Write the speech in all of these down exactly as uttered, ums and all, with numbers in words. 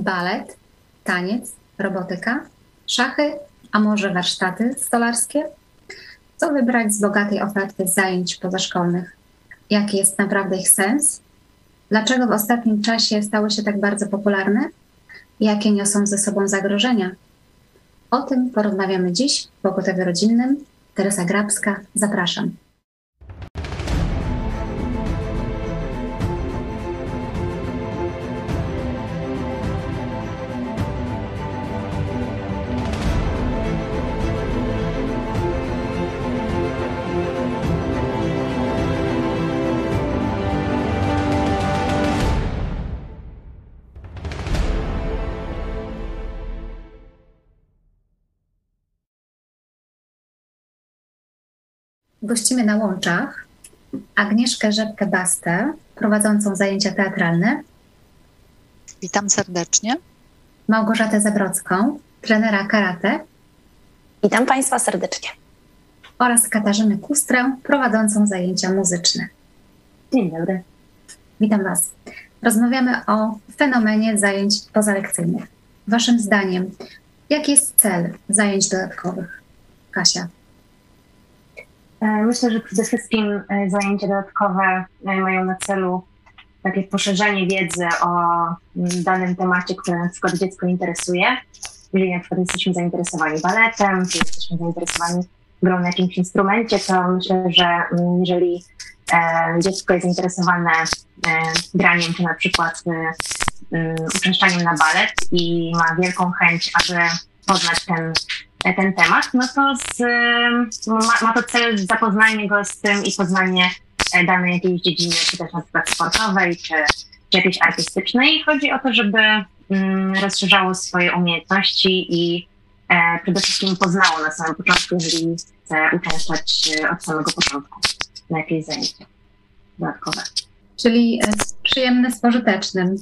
balet, taniec, robotyka, szachy, a może warsztaty stolarskie? Co wybrać z bogatej oferty zajęć pozaszkolnych? Jaki jest naprawdę ich sens? Dlaczego w ostatnim czasie stały się tak bardzo popularne? Jakie niosą ze sobą zagrożenia? O tym porozmawiamy dziś w Pogotowie Rodzinnym. Teresa Grabska, zapraszam. Gościmy na łączach Agnieszkę Rzepkę-Baster, prowadzącą zajęcia teatralne. Witam serdecznie. Małgorzatę Zabrocką, trenera karate. Witam Państwa serdecznie. Oraz Katarzynę Kustrę, prowadzącą zajęcia muzyczne. Dzień dobry. Witam Was. Rozmawiamy o fenomenie zajęć pozalekcyjnych. Waszym zdaniem, jaki jest cel zajęć dodatkowych? Kasia. Myślę, że przede wszystkim zajęcia dodatkowe mają na celu takie poszerzanie wiedzy o danym temacie, który na przykład dziecko interesuje. Jeżeli na przykład jesteśmy zainteresowani baletem, czy jesteśmy zainteresowani grą na jakimś instrumencie, to myślę, że jeżeli dziecko jest zainteresowane graniem, czy na przykład uczęszczaniem na balet i ma wielką chęć, aby poznać ten ten temat, no to z, ma, ma to cel zapoznanie go z tym i poznanie danej jakiejś dziedziny, czy też na przykład sportowej, czy, czy jakiejś artystycznej. Chodzi o to, żeby mm, rozszerzało swoje umiejętności i e, przede wszystkim poznało na samym początku, jeżeli chce uczęszczać od samego początku na jakieś zajęcie dodatkowe. Czyli przyjemne z pożytecznym.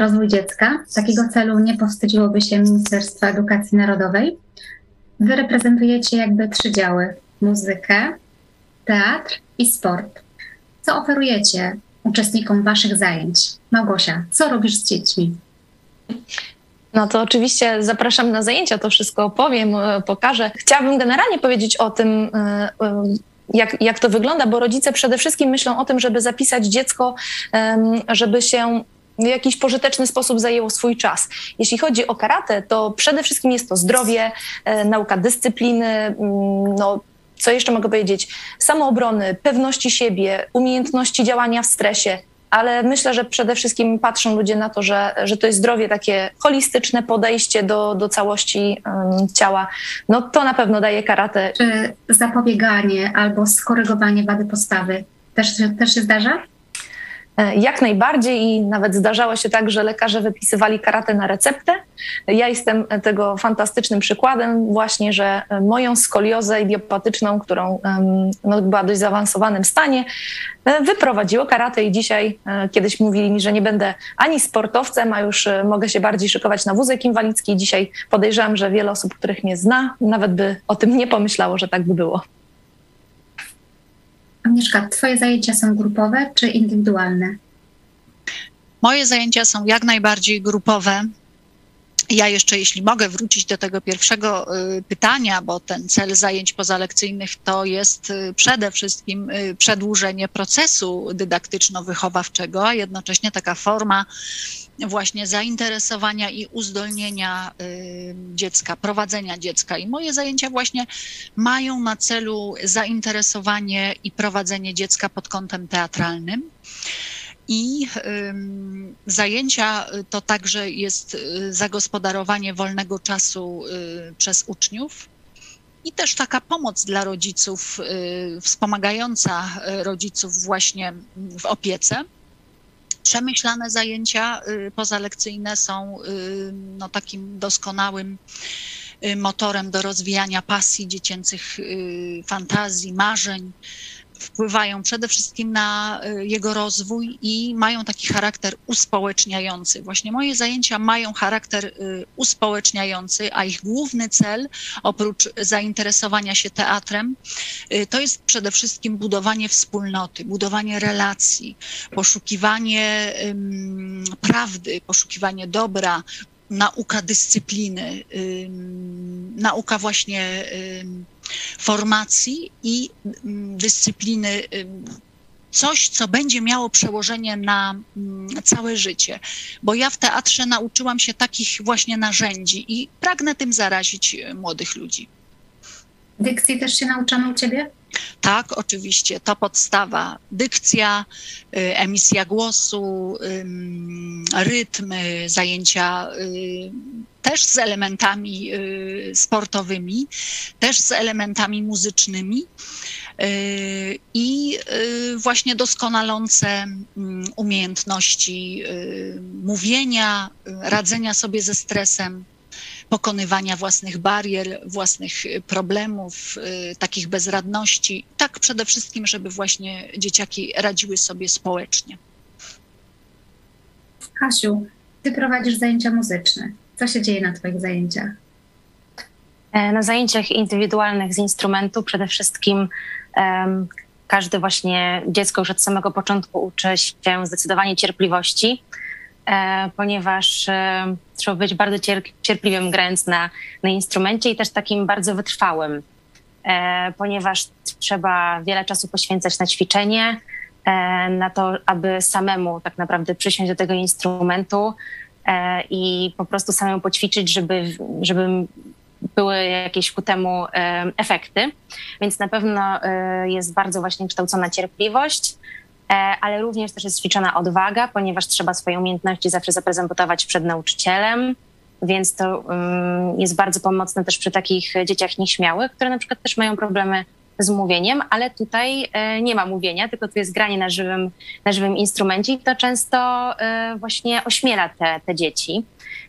Rozwój dziecka. Takiego celu nie powstydziłoby się Ministerstwa Edukacji Narodowej. Wy reprezentujecie jakby trzy działy: muzykę, teatr i sport. Co oferujecie uczestnikom waszych zajęć? Małgosia, co robisz z dziećmi? No to oczywiście zapraszam na zajęcia, to wszystko opowiem, pokażę. Chciałabym generalnie powiedzieć o tym, Jak, jak to wygląda, bo rodzice przede wszystkim myślą o tym, żeby zapisać dziecko, żeby się w jakiś pożyteczny sposób zajęło swój czas. Jeśli chodzi o karate, to przede wszystkim jest to zdrowie, nauka dyscypliny, no, co jeszcze mogę powiedzieć, samoobrony, pewności siebie, umiejętności działania w stresie, ale myślę, że przede wszystkim patrzą ludzie na to, że, że to jest zdrowie takie holistyczne podejście do, do całości um, ciała. No to na pewno daje karate. Czy zapobieganie albo skorygowanie wady postawy też, też się zdarza? Jak najbardziej i nawet zdarzało się tak, że lekarze wypisywali karate na receptę. Ja jestem tego fantastycznym przykładem właśnie, że moją skoliozę idiopatyczną, którą no, była w dość zaawansowanym stanie, wyprowadziło karate i dzisiaj kiedyś mówili mi, że nie będę ani sportowcem, a już mogę się bardziej szykować na wózek inwalidzki. Dzisiaj podejrzewam, że wiele osób, których mnie zna, nawet by o tym nie pomyślało, że tak by było. Agnieszka, twoje zajęcia są grupowe czy indywidualne? Moje zajęcia są jak najbardziej grupowe. Ja jeszcze, jeśli mogę wrócić do tego pierwszego pytania, bo ten cel zajęć pozalekcyjnych to jest przede wszystkim przedłużenie procesu dydaktyczno-wychowawczego, a jednocześnie taka forma właśnie zainteresowania i uzdolnienia dziecka, prowadzenia dziecka. I moje zajęcia właśnie mają na celu zainteresowanie i prowadzenie dziecka pod kątem teatralnym. I ym, zajęcia to także jest zagospodarowanie wolnego czasu y, przez uczniów i też taka pomoc dla rodziców, y, wspomagająca rodziców właśnie w opiece. Przemyślane zajęcia y, pozalekcyjne są y, no, takim doskonałym y, motorem do rozwijania pasji dziecięcych, y, fantazji, marzeń. wpływają przede wszystkim na jego rozwój i mają taki charakter uspołeczniający. Właśnie moje zajęcia mają charakter uspołeczniający, a ich główny cel, oprócz zainteresowania się teatrem, to jest przede wszystkim budowanie wspólnoty, budowanie relacji, poszukiwanie um, prawdy, poszukiwanie dobra, nauka dyscypliny, um, nauka właśnie um, formacji i um, dyscypliny, um, coś, co będzie miało przełożenie na um, całe życie. Bo ja w teatrze nauczyłam się takich właśnie narzędzi i pragnę tym zarazić młodych ludzi. Dykcji też się nauczano u ciebie? Tak, oczywiście, to podstawa. Dykcja, emisja głosu, rytmy, zajęcia też z elementami sportowymi, też z elementami muzycznymi i właśnie doskonalące umiejętności mówienia, radzenia sobie ze stresem, pokonywania własnych barier, własnych problemów, y, takich bezradności. Tak przede wszystkim, żeby właśnie dzieciaki radziły sobie społecznie. Kasiu, ty prowadzisz zajęcia muzyczne. Co się dzieje na twoich zajęciach? Na zajęciach indywidualnych z instrumentu przede wszystkim um, każdy właśnie dziecko już od samego początku uczy się zdecydowanie cierpliwości, ponieważ e, trzeba być bardzo cierpliwym, grając na, na instrumencie i też takim bardzo wytrwałym, e, ponieważ trzeba wiele czasu poświęcać na ćwiczenie, e, na to, aby samemu tak naprawdę przysiąść do tego instrumentu e, i po prostu samemu poćwiczyć, żeby, żeby były jakieś ku temu e, efekty. Więc na pewno e, jest bardzo właśnie kształcona cierpliwość, ale również też jest ćwiczona odwaga, ponieważ trzeba swoje umiejętności zawsze zaprezentować przed nauczycielem, więc to um, jest bardzo pomocne też przy takich dzieciach nieśmiałych, które na przykład też mają problemy z mówieniem, ale tutaj e, nie ma mówienia, tylko tu jest granie na żywym, na żywym instrumencie i to często e, właśnie ośmiela te, te dzieci,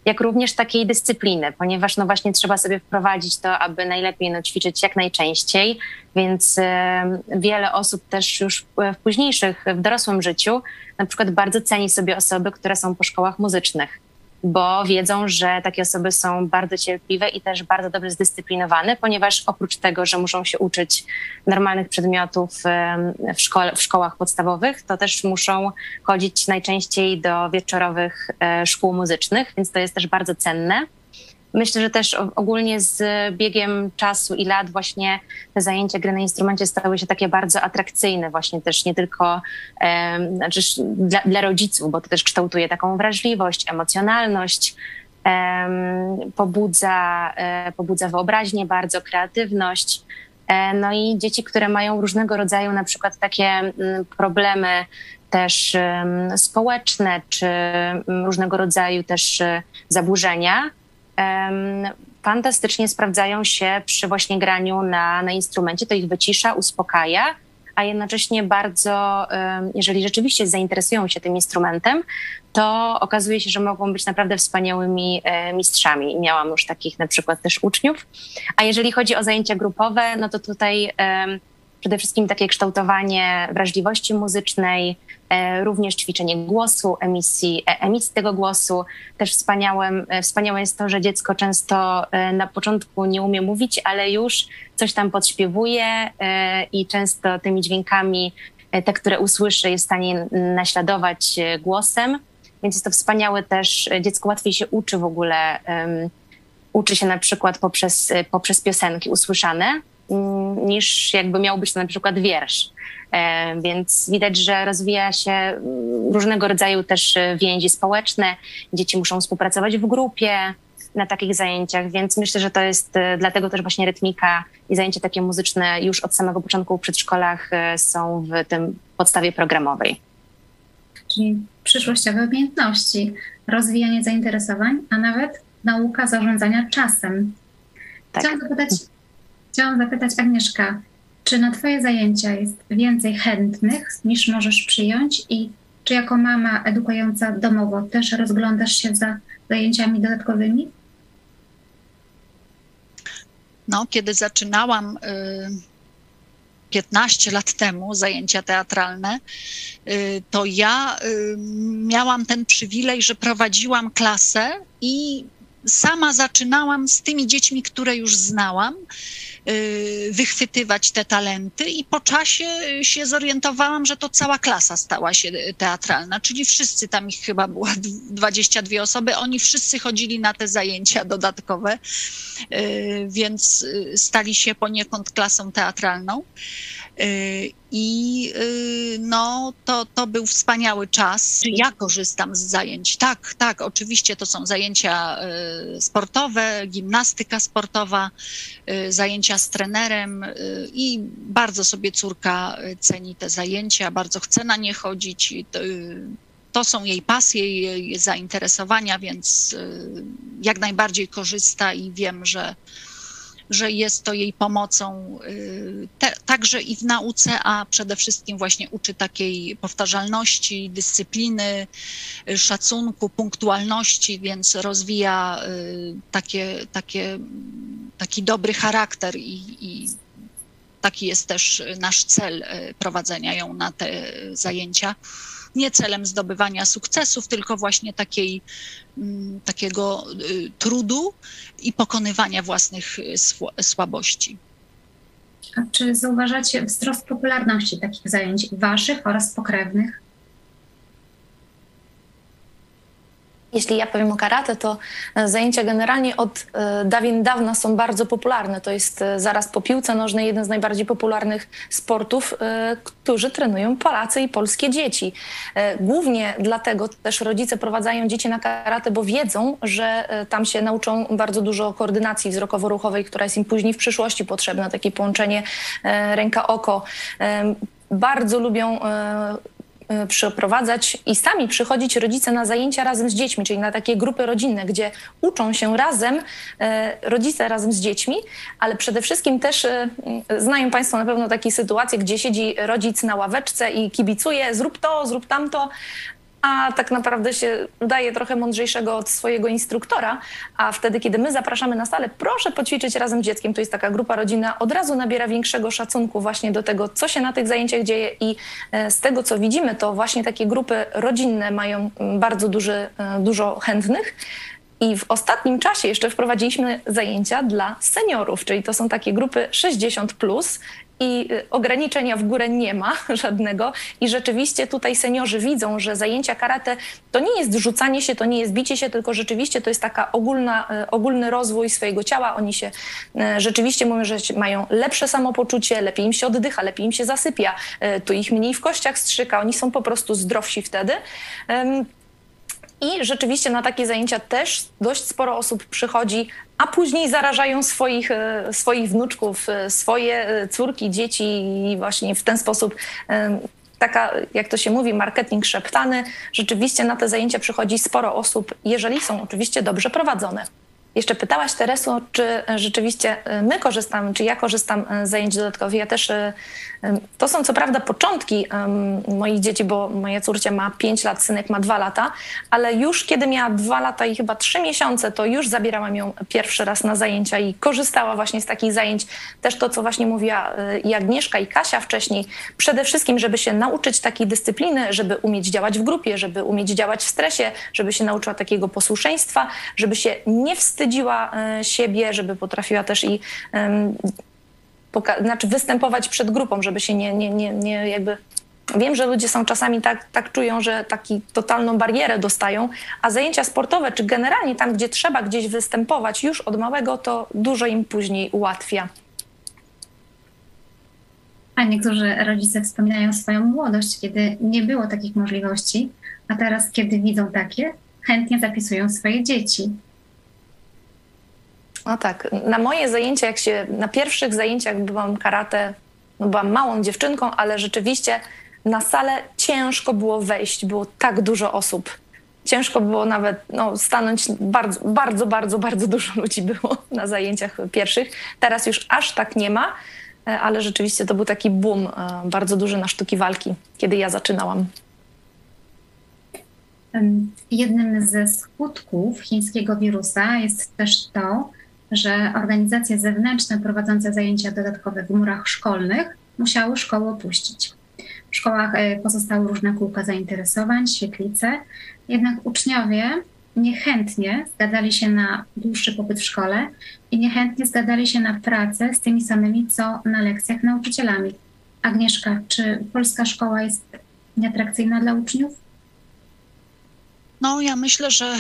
jak również takiej dyscypliny, ponieważ no właśnie trzeba sobie wprowadzić to, aby najlepiej no, ćwiczyć jak najczęściej, więc e, wiele osób też już w późniejszych, w dorosłym życiu na przykład bardzo ceni sobie osoby, które są po szkołach muzycznych, bo wiedzą, że takie osoby są bardzo cierpliwe i też bardzo dobrze zdyscyplinowane, ponieważ oprócz tego, że muszą się uczyć normalnych przedmiotów w, szkole, w szkołach podstawowych, to też muszą chodzić najczęściej do wieczorowych szkół muzycznych, więc to jest też bardzo cenne. Myślę, że też ogólnie z biegiem czasu i lat właśnie te zajęcia gry na instrumencie stały się takie bardzo atrakcyjne właśnie też nie tylko e, znaczy dla, dla rodziców, bo to też kształtuje taką wrażliwość, emocjonalność, e, pobudza, e, pobudza wyobraźnię bardzo, kreatywność. E, no i dzieci, które mają różnego rodzaju na przykład takie m, problemy też m, społeczne czy m, różnego rodzaju też m, zaburzenia, fantastycznie sprawdzają się przy właśnie graniu na, na instrumencie, to ich wycisza, uspokaja, a jednocześnie bardzo, jeżeli rzeczywiście zainteresują się tym instrumentem, to okazuje się, że mogą być naprawdę wspaniałymi mistrzami. Miałam już takich na przykład też uczniów. A jeżeli chodzi o zajęcia grupowe, no to tutaj przede wszystkim takie kształtowanie wrażliwości muzycznej, również ćwiczenie głosu, emisji, emisji tego głosu. Też wspaniałe, wspaniałe jest to, że dziecko często na początku nie umie mówić, ale już coś tam podśpiewuje i często tymi dźwiękami, te, które usłyszy, jest w stanie naśladować głosem. Więc jest to wspaniałe też, dziecko łatwiej się uczy w ogóle, um, uczy się na przykład poprzez, poprzez piosenki usłyszane, niż jakby miał być to na przykład wiersz. Więc widać, że rozwija się różnego rodzaju też więzi społeczne. Dzieci muszą współpracować w grupie na takich zajęciach, więc myślę, że to jest dlatego też właśnie rytmika i zajęcia takie muzyczne już od samego początku w przedszkolach są w tym podstawie programowej. Czyli przyszłościowe umiejętności, rozwijanie zainteresowań, a nawet nauka zarządzania czasem. Tak. Chciałam zapytać, Chciałam zapytać Agnieszka, czy na twoje zajęcia jest więcej chętnych niż możesz przyjąć i czy jako mama edukująca domowo też rozglądasz się za zajęciami dodatkowymi? No, kiedy zaczynałam y, piętnaście lat temu zajęcia teatralne, to ja miałam ten przywilej, że prowadziłam klasę i sama zaczynałam z tymi dziećmi, które już znałam, wychwytywać te talenty i po czasie się zorientowałam, że to cała klasa stała się teatralna, czyli wszyscy, tam ich chyba było dwadzieścia dwie osoby, oni wszyscy chodzili na te zajęcia dodatkowe, więc stali się poniekąd klasą teatralną. I no, to, to był wspaniały czas. Czy ja korzystam z zajęć? Tak, tak, oczywiście to są zajęcia sportowe, gimnastyka sportowa, zajęcia z trenerem i bardzo sobie córka ceni te zajęcia, bardzo chce na nie chodzić. To są jej pasje, jej zainteresowania, więc jak najbardziej korzysta i wiem, że że jest to jej pomocą te, także i w nauce, a przede wszystkim właśnie uczy takiej powtarzalności, dyscypliny, szacunku, punktualności, więc rozwija takie, takie, taki dobry charakter i, i taki jest też nasz cel prowadzenia ją na te zajęcia. Nie celem zdobywania sukcesów, tylko właśnie takiej, takiego trudu i pokonywania własnych słabości. A czy zauważacie wzrost popularności takich zajęć waszych oraz pokrewnych? Jeśli ja powiem o karate, to zajęcia generalnie od dawien dawna są bardzo popularne. To jest zaraz po piłce nożnej jeden z najbardziej popularnych sportów, którzy trenują Polacy i polskie dzieci. Głównie dlatego też rodzice prowadzają dzieci na karate, bo wiedzą, że tam się nauczą bardzo dużo o koordynacji wzrokowo-ruchowej, która jest im później w przyszłości potrzebna, takie połączenie ręka-oko. Bardzo lubią przeprowadzać i sami przychodzić rodzice na zajęcia razem z dziećmi, czyli na takie grupy rodzinne, gdzie uczą się razem rodzice razem z dziećmi, ale przede wszystkim też znają Państwo na pewno takie sytuacje, gdzie siedzi rodzic na ławeczce i kibicuje, zrób to, zrób tamto, a tak naprawdę się daje trochę mądrzejszego od swojego instruktora, a wtedy, kiedy my zapraszamy na salę, proszę poćwiczyć razem z dzieckiem, to jest taka grupa rodzinna, od razu nabiera większego szacunku właśnie do tego, co się na tych zajęciach dzieje i z tego, co widzimy, to właśnie takie grupy rodzinne mają bardzo duży, dużo chętnych. I w ostatnim czasie jeszcze wprowadziliśmy zajęcia dla seniorów, czyli to są takie grupy sześćdziesiąt plus i ograniczenia w górę nie ma żadnego. I rzeczywiście tutaj seniorzy widzą, że zajęcia karate to nie jest rzucanie się, to nie jest bicie się, tylko rzeczywiście to jest taka ogólna, ogólny rozwój swojego ciała. Oni się rzeczywiście mówią, że mają lepsze samopoczucie, lepiej im się oddycha, lepiej im się zasypia, tu ich mniej w kościach strzyka, oni są po prostu zdrowsi wtedy. I rzeczywiście na takie zajęcia też dość sporo osób przychodzi, a później zarażają swoich, swoich wnuczków, swoje córki, dzieci i właśnie w ten sposób taka, jak to się mówi, marketing szeptany. Rzeczywiście na te zajęcia przychodzi sporo osób, jeżeli są oczywiście dobrze prowadzone. Jeszcze pytałaś, Tereso, czy rzeczywiście my korzystamy, czy ja korzystam z zajęć dodatkowych. Ja też, to są co prawda początki moich dzieci, bo moja córka ma pięć lat, synek ma dwa lata, ale już kiedy miała dwa lata i chyba trzy miesiące, to już zabierałam ją pierwszy raz na zajęcia i korzystała właśnie z takich zajęć. Też to, co właśnie mówiła i Agnieszka, i Kasia wcześniej, przede wszystkim, żeby się nauczyć takiej dyscypliny, żeby umieć działać w grupie, żeby umieć działać w stresie, żeby się nauczyła takiego posłuszeństwa, żeby się nie wstydziła, wstydziła siebie, żeby potrafiła też i um, poka- znaczy występować przed grupą, żeby się nie, nie, nie, nie jakby... Wiem, że ludzie są czasami tak, tak czują, że taki totalną barierę dostają, a zajęcia sportowe, czy generalnie tam, gdzie trzeba gdzieś występować już od małego, to dużo im później ułatwia. A niektórzy rodzice wspominają swoją młodość, kiedy nie było takich możliwości, a teraz, kiedy widzą takie, chętnie zapisują swoje dzieci. No tak, na moje zajęcia, jak się na pierwszych zajęciach byłam karate, no byłam małą dziewczynką, ale rzeczywiście na salę ciężko było wejść, było tak dużo osób. Ciężko było nawet no, stanąć, bardzo, bardzo, bardzo, bardzo dużo ludzi było na zajęciach pierwszych. Teraz już aż tak nie ma, ale rzeczywiście to był taki boom bardzo duży na sztuki walki, kiedy ja zaczynałam. Jednym ze skutków chińskiego wirusa jest też to, że organizacje zewnętrzne prowadzące zajęcia dodatkowe w murach szkolnych musiały szkołę opuścić. W szkołach pozostały różne kółka zainteresowań, świetlice, jednak uczniowie niechętnie zgadzali się na dłuższy pobyt w szkole i niechętnie zgadzali się na pracę z tymi samymi, co na lekcjach nauczycielami. Agnieszka, czy polska szkoła jest nieatrakcyjna dla uczniów? No, ja myślę, że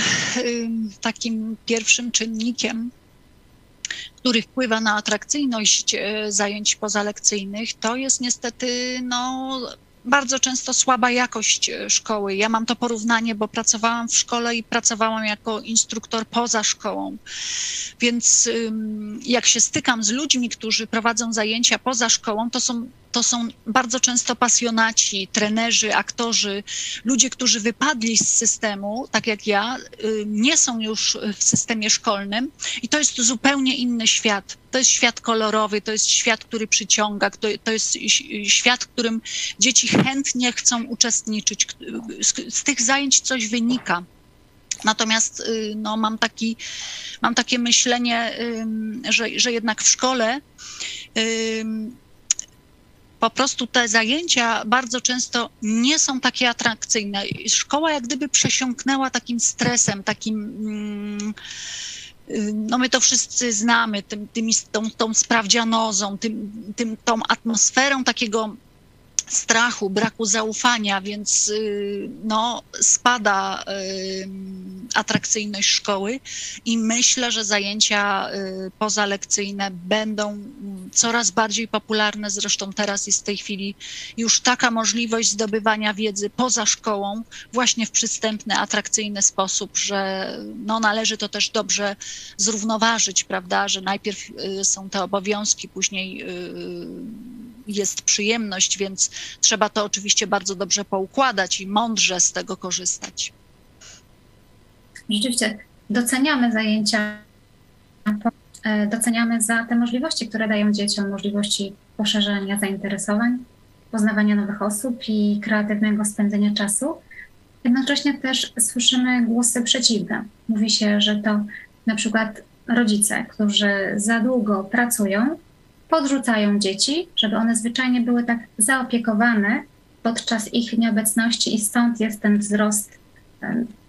takim pierwszym czynnikiem, który wpływa na atrakcyjność zajęć pozalekcyjnych, to jest niestety no, bardzo często słaba jakość szkoły. Ja mam to porównanie, bo pracowałam w szkole i pracowałam jako instruktor poza szkołą. Więc jak się stykam z ludźmi, którzy prowadzą zajęcia poza szkołą, to są To są bardzo często pasjonaci, trenerzy, aktorzy, ludzie, którzy wypadli z systemu, tak jak ja, nie są już w systemie szkolnym i to jest zupełnie inny świat. To jest świat kolorowy, to jest świat, który przyciąga, to jest świat, w którym dzieci chętnie chcą uczestniczyć. Z tych zajęć coś wynika. Natomiast no, mam, taki, mam takie myślenie, że, że jednak w szkole po prostu te zajęcia bardzo często nie są takie atrakcyjne. Szkoła jak gdyby przesiąknęła takim stresem, takim, no my to wszyscy znamy, tym, tymi, tą, tą sprawdzianozą, tym, tym, tą atmosferą takiego strachu, braku zaufania, więc no, spada atrakcyjność szkoły i myślę, że zajęcia pozalekcyjne będą coraz bardziej popularne. Zresztą teraz jest w tej chwili już taka możliwość zdobywania wiedzy poza szkołą właśnie w przystępny, atrakcyjny sposób, że no, należy to też dobrze zrównoważyć, prawda, że najpierw są te obowiązki, później jest przyjemność, więc trzeba to oczywiście bardzo dobrze poukładać i mądrze z tego korzystać. Rzeczywiście doceniamy zajęcia, doceniamy za te możliwości, które dają dzieciom, możliwości poszerzania zainteresowań, poznawania nowych osób i kreatywnego spędzenia czasu. Jednocześnie też słyszymy głosy przeciwne. Mówi się, że to na przykład rodzice, którzy za długo pracują, podrzucają dzieci, żeby one zwyczajnie były tak zaopiekowane podczas ich nieobecności i stąd jest ten wzrost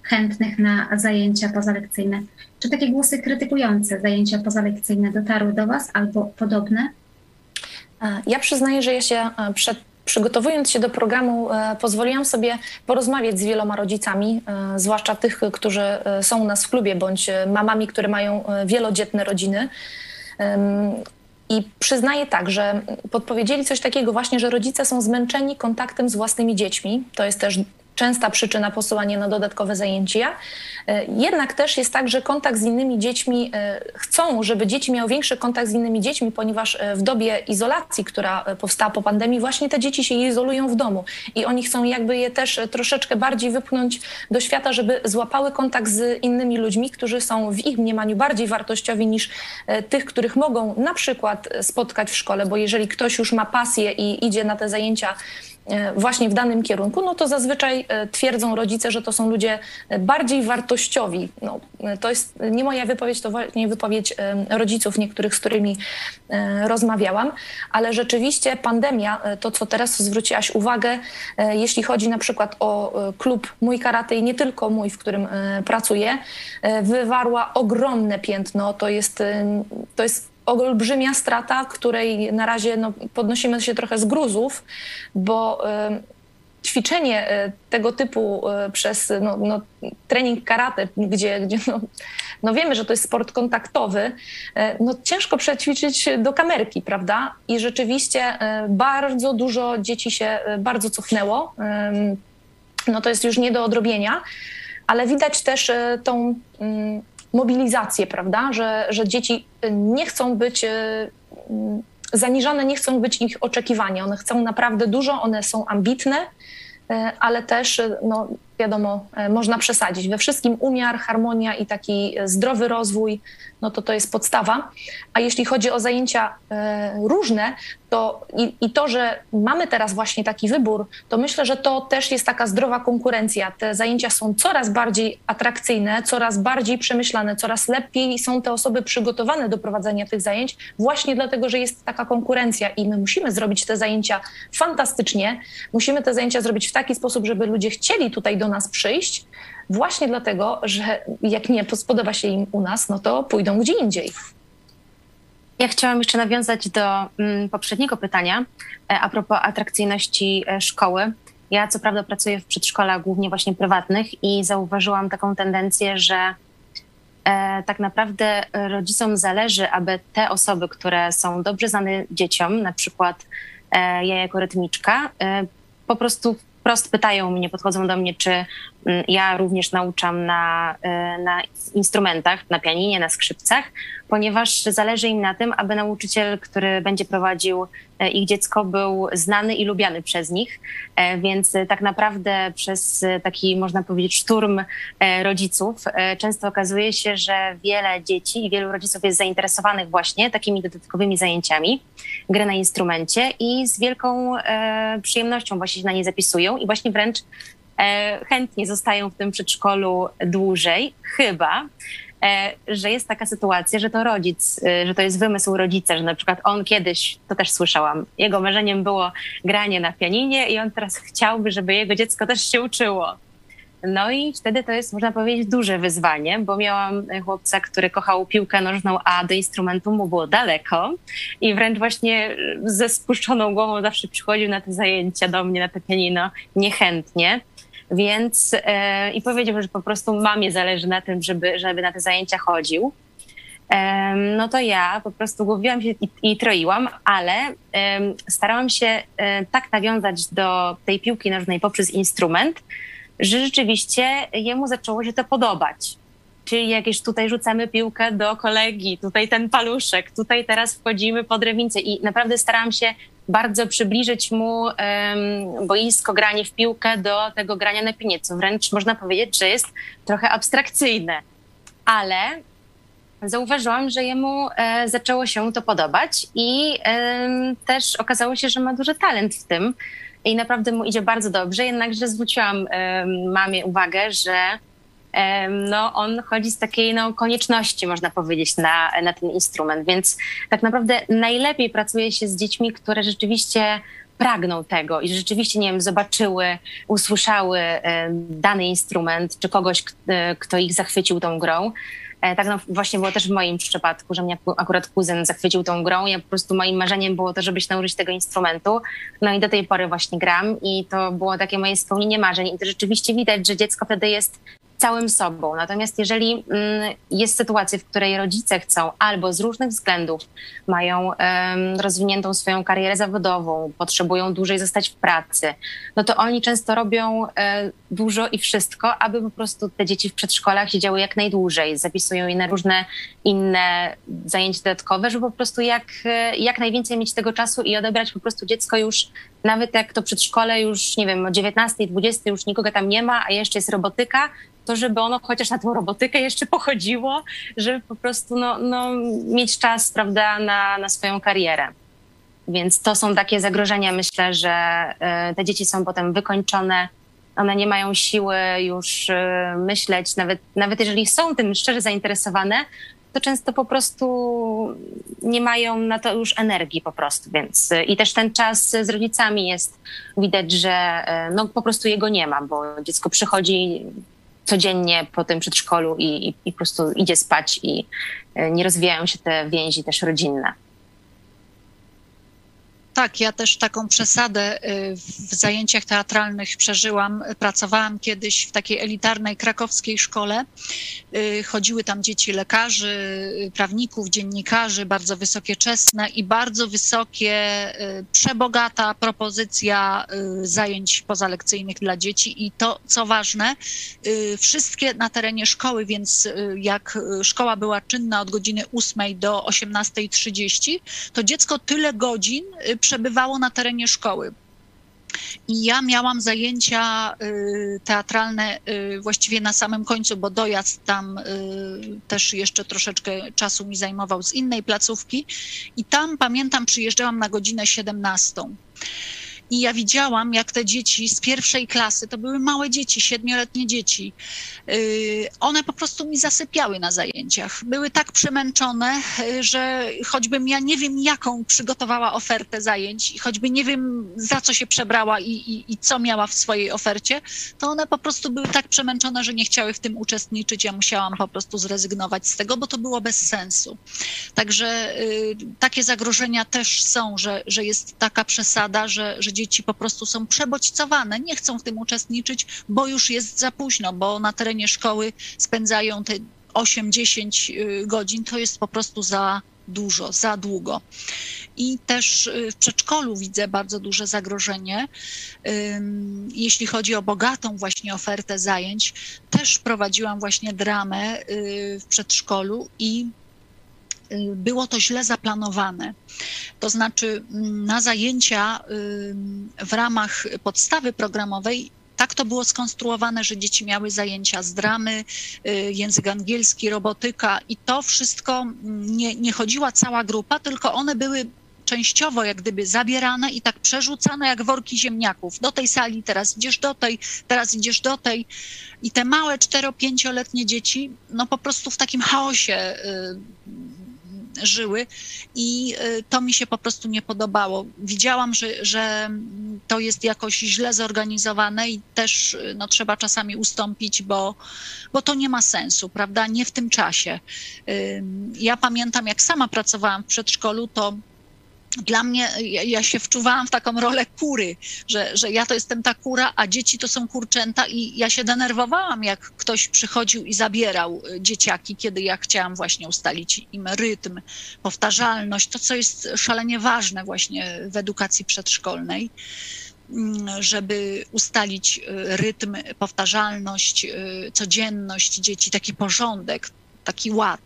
chętnych na zajęcia pozalekcyjne. Czy takie głosy krytykujące zajęcia pozalekcyjne dotarły do Was albo podobne? Ja przyznaję, że ja się przed Przygotowując się do programu, pozwoliłam sobie porozmawiać z wieloma rodzicami, zwłaszcza tych, którzy są u nas w klubie, bądź mamami, które mają wielodzietne rodziny. I przyznaję tak, że podpowiedzieli coś takiego właśnie, że rodzice są zmęczeni kontaktem z własnymi dziećmi. To jest też częsta przyczyna posyłania na dodatkowe zajęcia. Jednak też jest tak, że kontakt z innymi dziećmi, chcą, żeby dzieci miały większy kontakt z innymi dziećmi, ponieważ w dobie izolacji, która powstała po pandemii, właśnie te dzieci się izolują w domu i oni chcą jakby je też troszeczkę bardziej wypchnąć do świata, żeby złapały kontakt z innymi ludźmi, którzy są w ich mniemaniu bardziej wartościowi niż tych, których mogą na przykład spotkać w szkole, bo jeżeli ktoś już ma pasję i idzie na te zajęcia właśnie w danym kierunku, no to zazwyczaj twierdzą rodzice, że to są ludzie bardziej wartościowi. No, to jest nie moja wypowiedź, to właśnie wypowiedź rodziców niektórych, z którymi rozmawiałam, ale rzeczywiście pandemia, to co teraz zwróciłaś uwagę, jeśli chodzi na przykład o klub Mój Karate i nie tylko mój, w którym pracuję, wywarła ogromne piętno. To jest, to jest olbrzymia strata, której na razie no, podnosimy się trochę z gruzów, bo y, ćwiczenie y, tego typu y, przez no, no, trening karate, gdzie, gdzie no, no, wiemy, że to jest sport kontaktowy, y, no, ciężko przećwiczyć do kamerki, prawda? I rzeczywiście y, bardzo dużo dzieci się y, bardzo cofnęło. Y, no, to jest już nie do odrobienia, ale widać też y, tą... Y, mobilizację, prawda, że, że dzieci nie chcą być zaniżane, nie chcą być ich oczekiwania. One chcą naprawdę dużo, one są ambitne, ale też no, wiadomo, można przesadzić. We wszystkim umiar, harmonia i taki zdrowy rozwój, no to to jest podstawa. A jeśli chodzi o zajęcia różne, to i, i to, że mamy teraz właśnie taki wybór, to myślę, że to też jest taka zdrowa konkurencja. Te zajęcia są coraz bardziej atrakcyjne, coraz bardziej przemyślane, coraz lepiej są te osoby przygotowane do prowadzenia tych zajęć właśnie dlatego, że jest taka konkurencja i my musimy zrobić te zajęcia fantastycznie, musimy te zajęcia zrobić w taki sposób, żeby ludzie chcieli tutaj do nas przyjść, właśnie dlatego, że jak nie spodoba się im u nas, no to pójdą gdzie indziej. Ja chciałam jeszcze nawiązać do poprzedniego pytania a propos atrakcyjności szkoły. Ja co prawda pracuję w przedszkolach głównie właśnie prywatnych i zauważyłam taką tendencję, że tak naprawdę rodzicom zależy, aby te osoby, które są dobrze znane dzieciom, na przykład ja jako rytmiczka, po prostu wprost pytają mnie, podchodzą do mnie, czy ja również nauczam na, na instrumentach, na pianinie, na skrzypcach, ponieważ zależy im na tym, aby nauczyciel, który będzie prowadził ich dziecko, był znany i lubiany przez nich. Więc tak naprawdę przez taki, można powiedzieć, szturm rodziców często okazuje się, że wiele dzieci i wielu rodziców jest zainteresowanych właśnie takimi dodatkowymi zajęciami gry na instrumencie i z wielką przyjemnością właśnie się na nie zapisują i właśnie wręcz chętnie zostają w tym przedszkolu dłużej, chyba że jest taka sytuacja, że to rodzic, że to jest wymysł rodzica, że na przykład on kiedyś, to też słyszałam, jego marzeniem było granie na pianinie i on teraz chciałby, żeby jego dziecko też się uczyło. No i wtedy to jest, można powiedzieć, duże wyzwanie, bo miałam chłopca, który kochał piłkę nożną, a do instrumentu mu było daleko i wręcz właśnie ze spuszczoną głową zawsze przychodził na te zajęcia do mnie, na to pianino, niechętnie. Więc e, i powiedział, że po prostu mamie zależy na tym, żeby, żeby na te zajęcia chodził. E, no to ja po prostu gubiłam się i, i troiłam, ale e, starałam się e, tak nawiązać do tej piłki nożnej poprzez instrument, że rzeczywiście jemu zaczęło się to podobać. Czyli jakieś tutaj rzucamy piłkę do kolegi, tutaj ten paluszek, tutaj teraz wchodzimy pod rewnicę i naprawdę starałam się bardzo przybliżyć mu um, boisko, granie w piłkę do tego grania na pianinie. Wręcz można powiedzieć, że jest trochę abstrakcyjne, ale zauważyłam, że jemu e, zaczęło się to podobać i e, też okazało się, że ma duży talent w tym i naprawdę mu idzie bardzo dobrze, jednakże zwróciłam e, mamie uwagę, że no on chodzi z takiej no, konieczności, można powiedzieć, na, na ten instrument, więc tak naprawdę najlepiej pracuje się z dziećmi, które rzeczywiście pragną tego i rzeczywiście, nie wiem, zobaczyły, usłyszały dany instrument czy kogoś, kto ich zachwycił tą grą. Tak no, właśnie było też w moim przypadku, że mnie akurat kuzyn zachwycił tą grą. Ja po prostu moim marzeniem było to, żeby się nauczyć tego instrumentu. No i do tej pory właśnie gram i to było takie moje spełnienie marzeń. I to rzeczywiście widać, że dziecko wtedy jest całym sobą. Natomiast jeżeli jest sytuacja, w której rodzice chcą albo z różnych względów mają rozwiniętą swoją karierę zawodową, potrzebują dłużej zostać w pracy, no to oni często robią dużo i wszystko, aby po prostu te dzieci w przedszkolach siedziały jak najdłużej, zapisują je na różne inne zajęcia dodatkowe, żeby po prostu jak, jak najwięcej mieć tego czasu i odebrać po prostu dziecko już, nawet jak to przedszkole już, nie wiem, o dziewiętnastej, dwudziestej już nikogo tam nie ma, a jeszcze jest robotyka, to żeby ono chociaż na tą robotykę jeszcze pochodziło, żeby po prostu no, no, mieć czas, prawda, na, na swoją karierę. Więc to są takie zagrożenia, myślę, że y, te dzieci są potem wykończone, one nie mają siły już y, myśleć, nawet, nawet jeżeli są tym szczerze zainteresowane, to często po prostu nie mają na to już energii po prostu, więc i też ten czas z rodzicami jest, widać, że no, po prostu jego nie ma, bo dziecko przychodzi codziennie po tym przedszkolu i, i, i po prostu idzie spać i nie rozwijają się te więzi też rodzinne. Tak, ja też taką przesadę w zajęciach teatralnych przeżyłam. Pracowałam kiedyś w takiej elitarnej krakowskiej szkole. Chodziły tam dzieci lekarzy, prawników, dziennikarzy, bardzo wysokie czesne i bardzo wysokie, przebogata propozycja zajęć pozalekcyjnych dla dzieci. I to, co ważne, wszystkie na terenie szkoły, więc jak szkoła była czynna od godziny ósmej do osiemnastej trzydzieści, to dziecko tyle godzin przebywało na terenie szkoły. I ja miałam zajęcia y, teatralne y, właściwie na samym końcu, bo dojazd tam y, też jeszcze troszeczkę czasu mi zajmował z innej placówki. I tam, pamiętam, przyjeżdżałam na godzinę siedemnastą. I ja widziałam, jak te dzieci z pierwszej klasy, to były małe dzieci, siedmioletnie dzieci, one po prostu mi zasypiały na zajęciach. Były tak przemęczone, że choćbym ja nie wiem, jaką przygotowała ofertę zajęć, choćby nie wiem, za co się przebrała i, i, i co miała w swojej ofercie, to one po prostu były tak przemęczone, że nie chciały w tym uczestniczyć. Ja musiałam po prostu zrezygnować z tego, bo to było bez sensu. Także y, takie zagrożenia też są, że, że jest taka przesada, że, że dzieci po prostu są przebodźcowane, nie chcą w tym uczestniczyć, bo już jest za późno, bo na terenie szkoły spędzają te osiem do dziesięciu godzin, to jest po prostu za dużo, za długo. I też w przedszkolu widzę bardzo duże zagrożenie. Jeśli chodzi o bogatą właśnie ofertę zajęć, też prowadziłam właśnie dramę w przedszkolu i było to źle zaplanowane. To znaczy na zajęcia w ramach podstawy programowej tak to było skonstruowane, że dzieci miały zajęcia z dramy, język angielski, robotyka i to wszystko, nie, nie chodziła cała grupa, tylko one były częściowo jak gdyby zabierane i tak przerzucane jak worki ziemniaków. Do tej sali, teraz idziesz do tej, teraz idziesz do tej. I te małe cztero-pięcioletnie dzieci no po prostu w takim chaosie y, żyły i y, to mi się po prostu nie podobało. Widziałam, że, że to jest jakoś źle zorganizowane i też no, trzeba czasami ustąpić, bo, bo to nie ma sensu, prawda? Nie w tym czasie. Y, ja pamiętam, jak sama pracowałam w przedszkolu, to dla mnie, ja, ja się wczuwałam w taką rolę kury, że, że ja to jestem ta kura, a dzieci to są kurczęta i ja się denerwowałam, jak ktoś przychodził i zabierał dzieciaki, kiedy ja chciałam właśnie ustalić im rytm, powtarzalność, to co jest szalenie ważne właśnie w edukacji przedszkolnej, żeby ustalić rytm, powtarzalność, codzienność dzieci, taki porządek, taki ład.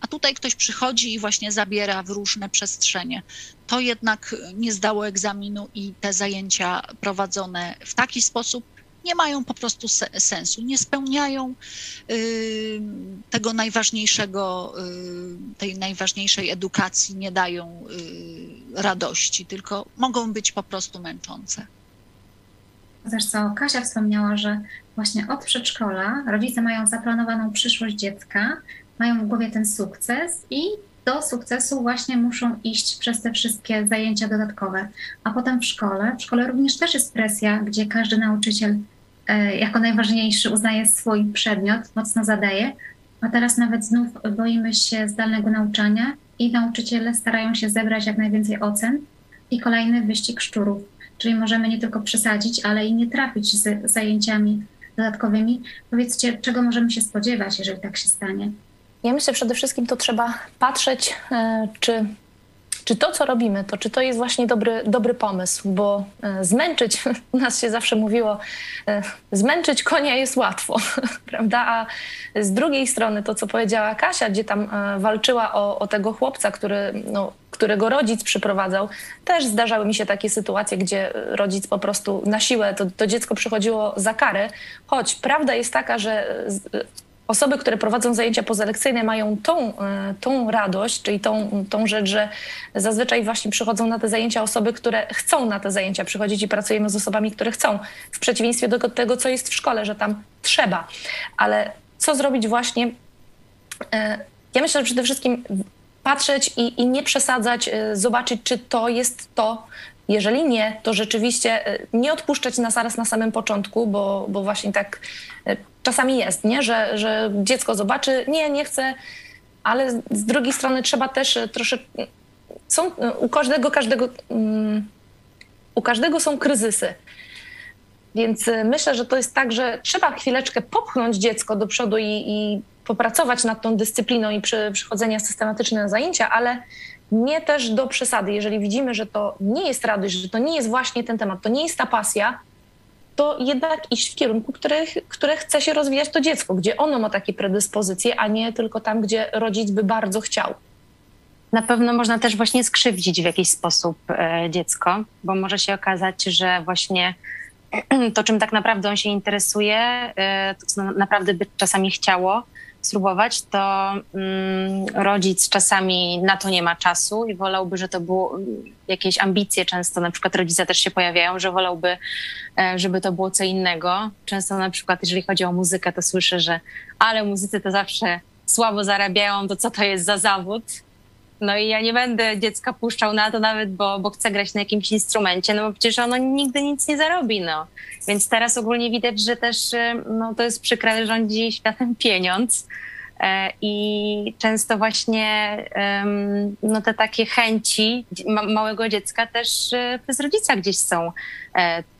A tutaj ktoś przychodzi i właśnie zabiera w różne przestrzenie. To jednak nie zdało egzaminu i te zajęcia prowadzone w taki sposób nie mają po prostu sensu, nie spełniają y, tego najważniejszego, y, tej najważniejszej edukacji, nie dają y, radości, tylko mogą być po prostu męczące. Zresztą Kasia wspomniała, że właśnie od przedszkola rodzice mają zaplanowaną przyszłość dziecka, mają w głowie ten sukces i do sukcesu właśnie muszą iść przez te wszystkie zajęcia dodatkowe. A potem w szkole, w szkole również też jest presja, gdzie każdy nauczyciel e, jako najważniejszy uznaje swój przedmiot, mocno zadaje, a teraz nawet znów boimy się zdalnego nauczania i nauczyciele starają się zebrać jak najwięcej ocen i kolejny wyścig szczurów. Czyli możemy nie tylko przesadzić, ale i nie trafić z zajęciami dodatkowymi. Powiedzcie, czego możemy się spodziewać, jeżeli tak się stanie? Ja myślę, przede wszystkim to trzeba patrzeć, czy, czy to, co robimy, to czy to jest właśnie dobry, dobry pomysł, bo zmęczyć, u nas się zawsze mówiło, zmęczyć konia jest łatwo, prawda? A z drugiej strony to, co powiedziała Kasia, gdzie tam walczyła o, o tego chłopca, który... No, którego rodzic przyprowadzał. Też zdarzały mi się takie sytuacje, gdzie rodzic po prostu na siłę, to, to dziecko przychodziło za karę, choć prawda jest taka, że osoby, które prowadzą zajęcia pozalekcyjne mają tą, tą radość, czyli tą, tą rzecz, że zazwyczaj właśnie przychodzą na te zajęcia osoby, które chcą na te zajęcia przychodzić i pracujemy z osobami, które chcą, w przeciwieństwie do tego, co jest w szkole, że tam trzeba. Ale co zrobić właśnie? Ja myślę, że przede wszystkim patrzeć i, i nie przesadzać, zobaczyć, czy to jest to. Jeżeli nie, to rzeczywiście nie odpuszczać na zaraz na samym początku, bo, bo właśnie tak czasami jest, nie? Że, że dziecko zobaczy, nie, nie chce, ale z drugiej strony trzeba też troszeczkę... Są, u każdego, każdego, um, u każdego są kryzysy. Więc myślę, że to jest tak, że trzeba chwileczkę popchnąć dziecko do przodu i, i popracować nad tą dyscypliną i przy, przychodzenia systematyczne na zajęcia, ale nie też do przesady. Jeżeli widzimy, że to nie jest radość, że to nie jest właśnie ten temat, to nie jest ta pasja, to jednak iść w kierunku, które, które chce się rozwijać to dziecko, gdzie ono ma takie predyspozycje, a nie tylko tam, gdzie rodzic by bardzo chciał. Na pewno można też właśnie skrzywdzić w jakiś sposób dziecko, bo może się okazać, że właśnie to, czym tak naprawdę on się interesuje, to co naprawdę by czasami chciało spróbować, to rodzic czasami na to nie ma czasu i wolałby, że to było jakieś ambicje często, na przykład rodzice też się pojawiają, że wolałby, żeby to było co innego. Często na przykład, jeżeli chodzi o muzykę, to słyszę, że ale muzycy to zawsze słabo zarabiają, to co to jest za zawód? No i ja nie będę dziecka puszczał na to nawet, bo, bo chcę grać na jakimś instrumencie, no bo przecież ono nigdy nic nie zarobi, no. Więc teraz ogólnie widać, że też no, to jest przykre, rządzi światem pieniądz i często właśnie no, te takie chęci małego dziecka też przez rodzica gdzieś są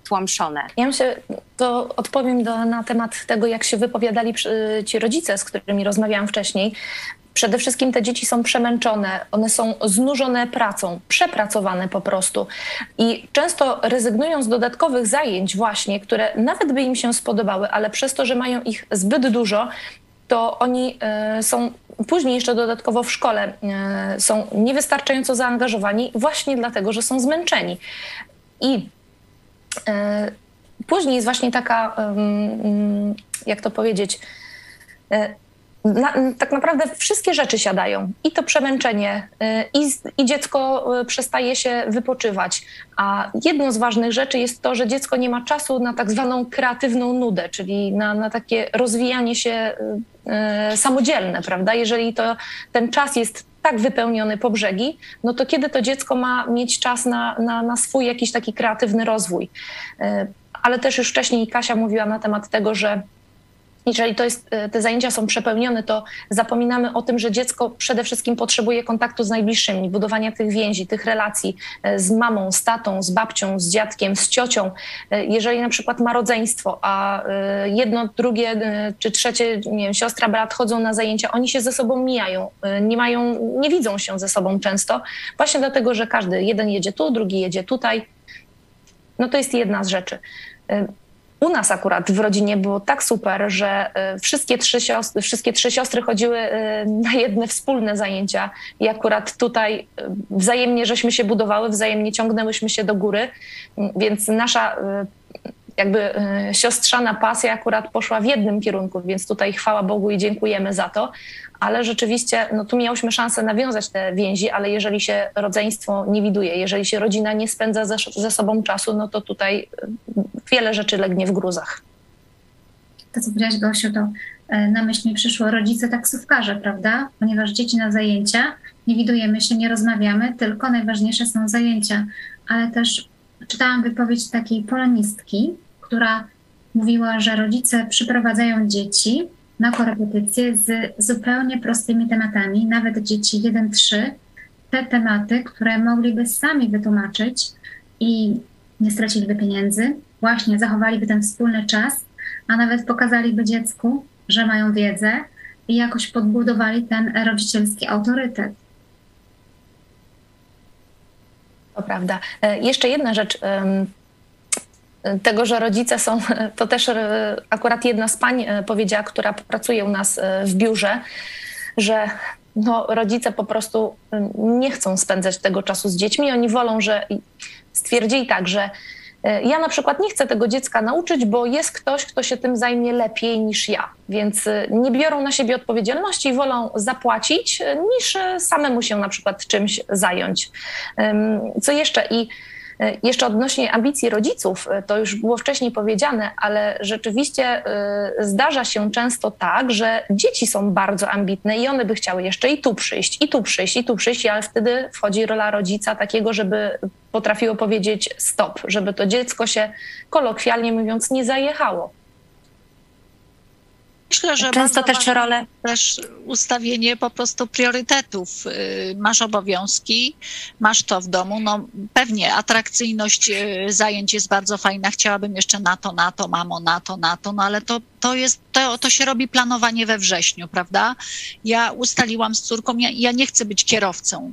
tłamszone. Ja myślę, to odpowiem do, na temat tego, jak się wypowiadali ci rodzice, z którymi rozmawiałam wcześniej. Przede wszystkim te dzieci są przemęczone, one są znużone pracą, przepracowane po prostu i często rezygnują z dodatkowych zajęć właśnie, które nawet by im się spodobały, ale przez to, że mają ich zbyt dużo, to oni są później jeszcze dodatkowo w szkole, są niewystarczająco zaangażowani właśnie dlatego, że są zmęczeni. I później jest właśnie taka, jak to powiedzieć, Na, tak naprawdę wszystkie rzeczy siadają i to przemęczenie i, i dziecko przestaje się wypoczywać, a jedną z ważnych rzeczy jest to, że dziecko nie ma czasu na tak zwaną kreatywną nudę, czyli na, na takie rozwijanie się y, samodzielne, prawda? Jeżeli to, ten czas jest tak wypełniony po brzegi, no to kiedy to dziecko ma mieć czas na, na, na swój jakiś taki kreatywny rozwój? Y, ale też już wcześniej Kasia mówiła na temat tego, że jeżeli to jest, te zajęcia są przepełnione, to zapominamy o tym, że dziecko przede wszystkim potrzebuje kontaktu z najbliższymi, budowania tych więzi, tych relacji z mamą, z tatą, z babcią, z dziadkiem, z ciocią. Jeżeli na przykład ma rodzeństwo, a jedno, drugie czy trzecie, nie wiem, siostra, brat chodzą na zajęcia, oni się ze sobą mijają, nie mają, nie widzą się ze sobą często, właśnie dlatego, że każdy, jeden jedzie tu, drugi jedzie tutaj. No to jest jedna z rzeczy. U nas akurat w rodzinie było tak super, że wszystkie trzy siostry, wszystkie trzy siostry chodziły na jedne wspólne zajęcia i akurat tutaj wzajemnie żeśmy się budowały, wzajemnie ciągnęłyśmy się do góry, więc nasza jakby siostrzana pasja akurat poszła w jednym kierunku, więc tutaj chwała Bogu i dziękujemy za to, ale rzeczywiście no, tu miałyśmy szansę nawiązać te więzi, ale jeżeli się rodzeństwo nie widuje, jeżeli się rodzina nie spędza ze, ze sobą czasu, no to tutaj wiele rzeczy legnie w gruzach. To, co powiedziałaś, Gosiu, to na myśl mi przyszło rodzice taksówkarze, prawda? Ponieważ dzieci na zajęcia, nie widujemy się, nie rozmawiamy, tylko najważniejsze są zajęcia. Ale też czytałam wypowiedź takiej polonistki, która mówiła, że rodzice przyprowadzają dzieci na korepetycje z zupełnie prostymi tematami, nawet dzieci jeden trzy, te tematy, które mogliby sami wytłumaczyć i nie straciliby pieniędzy, właśnie zachowaliby ten wspólny czas, a nawet pokazaliby dziecku, że mają wiedzę i jakoś podbudowali ten rodzicielski autorytet. To prawda. Jeszcze jedna rzecz tego, że rodzice są, to też akurat jedna z pań powiedziała, która pracuje u nas w biurze, że no, rodzice po prostu nie chcą spędzać tego czasu z dziećmi. Oni wolą, że stwierdzili tak, że ja na przykład nie chcę tego dziecka nauczyć, bo jest ktoś, kto się tym zajmie lepiej niż ja, więc nie biorą na siebie odpowiedzialności i wolą zapłacić niż samemu się na przykład czymś zająć. Co jeszcze? I jeszcze odnośnie ambicji rodziców, to już było wcześniej powiedziane, ale rzeczywiście zdarza się często tak, że dzieci są bardzo ambitne i one by chciały jeszcze i tu przyjść, i tu przyjść, i tu przyjść, ale wtedy wchodzi rola rodzica takiego, żeby potrafiło powiedzieć stop, żeby to dziecko się kolokwialnie mówiąc nie zajechało. Myślę, że często też rolę też ustawienie po prostu priorytetów. Masz obowiązki, masz to w domu. No pewnie atrakcyjność zajęć jest bardzo fajna. Chciałabym jeszcze na to, na to, mamo, na to, na to, no ale to, to jest, to, to się robi planowanie we wrześniu, prawda? Ja ustaliłam z córką, ja, ja nie chcę być kierowcą,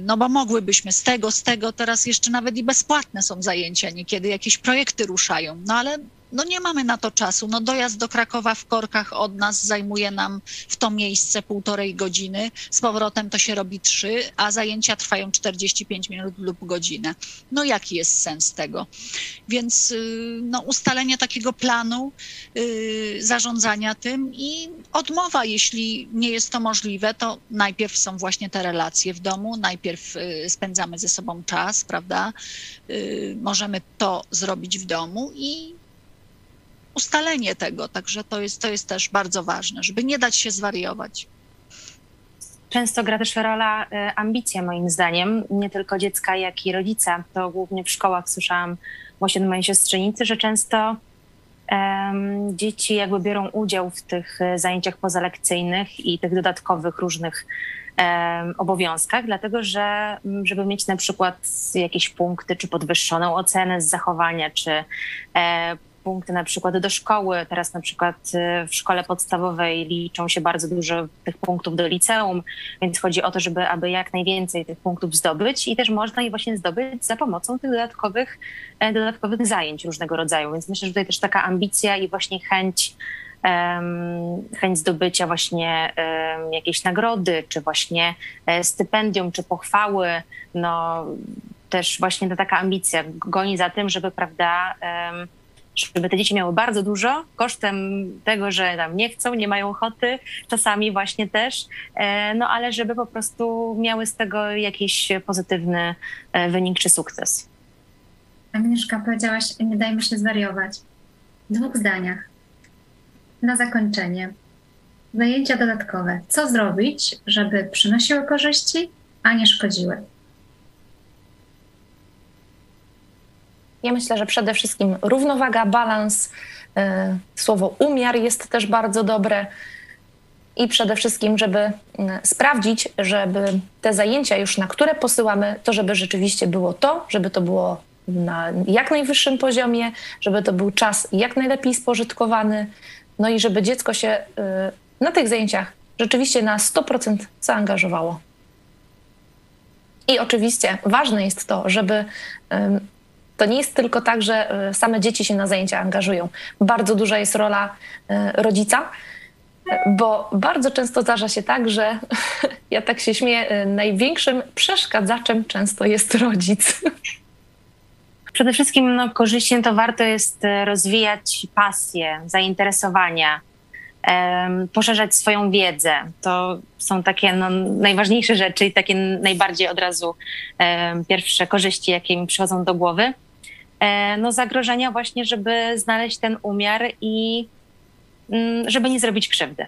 no bo mogłybyśmy z tego, z tego, teraz jeszcze nawet i bezpłatne są zajęcia niekiedy, jakieś projekty ruszają, no ale no nie mamy na to czasu. No dojazd do Krakowa w korkach od nas zajmuje nam w to miejsce półtorej godziny, z powrotem to się robi trzy, a zajęcia trwają czterdzieści pięć minut lub godzinę. No jaki jest sens tego? Więc no, ustalenie takiego planu yy, zarządzania tym i odmowa, jeśli nie jest to możliwe, to najpierw są właśnie te relacje w domu, najpierw yy, spędzamy ze sobą czas, prawda? Yy, możemy to zrobić w domu i ustalenie tego, także to jest, to jest też bardzo ważne, żeby nie dać się zwariować. Często gra też rola ambicja, moim zdaniem, nie tylko dziecka, jak i rodzica. To głównie w szkołach słyszałam właśnie od mojej siostrzenicy, że często um, dzieci jakby biorą udział w tych zajęciach pozalekcyjnych i tych dodatkowych różnych um, obowiązkach, dlatego że żeby mieć na przykład jakieś punkty, czy podwyższoną ocenę z zachowania, czy um, punkty na przykład do szkoły. Teraz na przykład w szkole podstawowej liczą się bardzo dużo tych punktów do liceum, więc chodzi o to, żeby aby jak najwięcej tych punktów zdobyć i też można je właśnie zdobyć za pomocą tych dodatkowych, dodatkowych zajęć różnego rodzaju. Więc myślę, że tutaj też taka ambicja i właśnie chęć, um, chęć zdobycia właśnie um, jakiejś nagrody, czy właśnie stypendium, czy pochwały, no też właśnie ta taka ambicja goni za tym, żeby, prawda, um, żeby te dzieci miały bardzo dużo, kosztem tego, że tam nie chcą, nie mają ochoty, czasami właśnie też, no ale żeby po prostu miały z tego jakiś pozytywny wynik czy sukces. Agnieszka, powiedziałaś, nie dajmy się zwariować. W dwóch zdaniach. Na zakończenie. Zajęcia dodatkowe. Co zrobić, żeby przynosiły korzyści, a nie szkodziły? Ja myślę, że przede wszystkim równowaga, balans, yy, słowo umiar jest też bardzo dobre i przede wszystkim, żeby yy, sprawdzić, żeby te zajęcia już, na które posyłamy, to żeby rzeczywiście było to, żeby to było na jak najwyższym poziomie, żeby to był czas jak najlepiej spożytkowany, no i żeby dziecko się yy, na tych zajęciach rzeczywiście na sto procent zaangażowało. I oczywiście ważne jest to, żeby yy, to nie jest tylko tak, że same dzieci się na zajęcia angażują. Bardzo duża jest rola rodzica, bo bardzo często zdarza się tak, że ja tak się śmieję, największym przeszkadzaczem często jest rodzic. Przede wszystkim no, korzystnie to warto jest rozwijać pasje, zainteresowania, poszerzać swoją wiedzę. To są takie no, najważniejsze rzeczy i takie najbardziej od razu e, pierwsze korzyści, jakie mi przychodzą do głowy. E, no zagrożenia właśnie, żeby znaleźć ten umiar i m, żeby nie zrobić krzywdy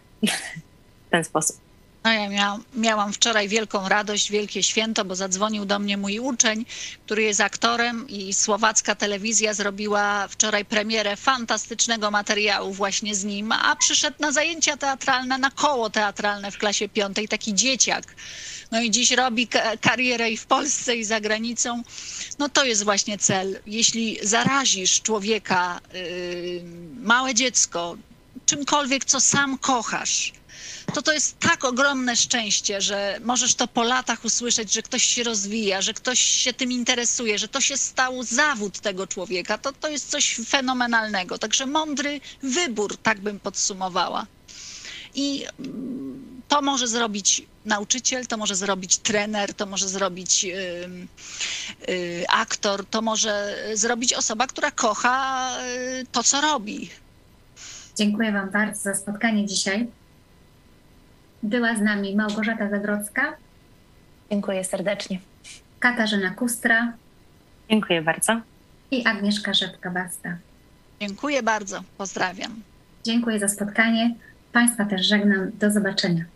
w ten sposób. No ja miałam, miałam wczoraj wielką radość, wielkie święto, bo zadzwonił do mnie mój uczeń, który jest aktorem i słowacka telewizja zrobiła wczoraj premierę fantastycznego materiału właśnie z nim, a przyszedł na zajęcia teatralne, na koło teatralne w klasie piątej, taki dzieciak. No i dziś robi karierę i w Polsce, i za granicą. No to jest właśnie cel. Jeśli zarazisz człowieka, yy, małe dziecko, czymkolwiek, co sam kochasz, to to jest tak ogromne szczęście, że możesz to po latach usłyszeć, że ktoś się rozwija, że ktoś się tym interesuje, że to się stał zawód tego człowieka. To, to jest coś fenomenalnego. Także mądry wybór, tak bym podsumowała. I to może zrobić nauczyciel, to może zrobić trener, to może zrobić yy, yy, aktor, to może zrobić osoba, która kocha yy, to, co robi. Dziękuję wam bardzo za spotkanie dzisiaj. Była z nami Małgorzata Zabrocka. Dziękuję serdecznie. Katarzyna Kustra. Dziękuję bardzo. I Agnieszka Rzepka-Baster. Dziękuję bardzo. Pozdrawiam. Dziękuję za spotkanie. Państwa też żegnam. Do zobaczenia.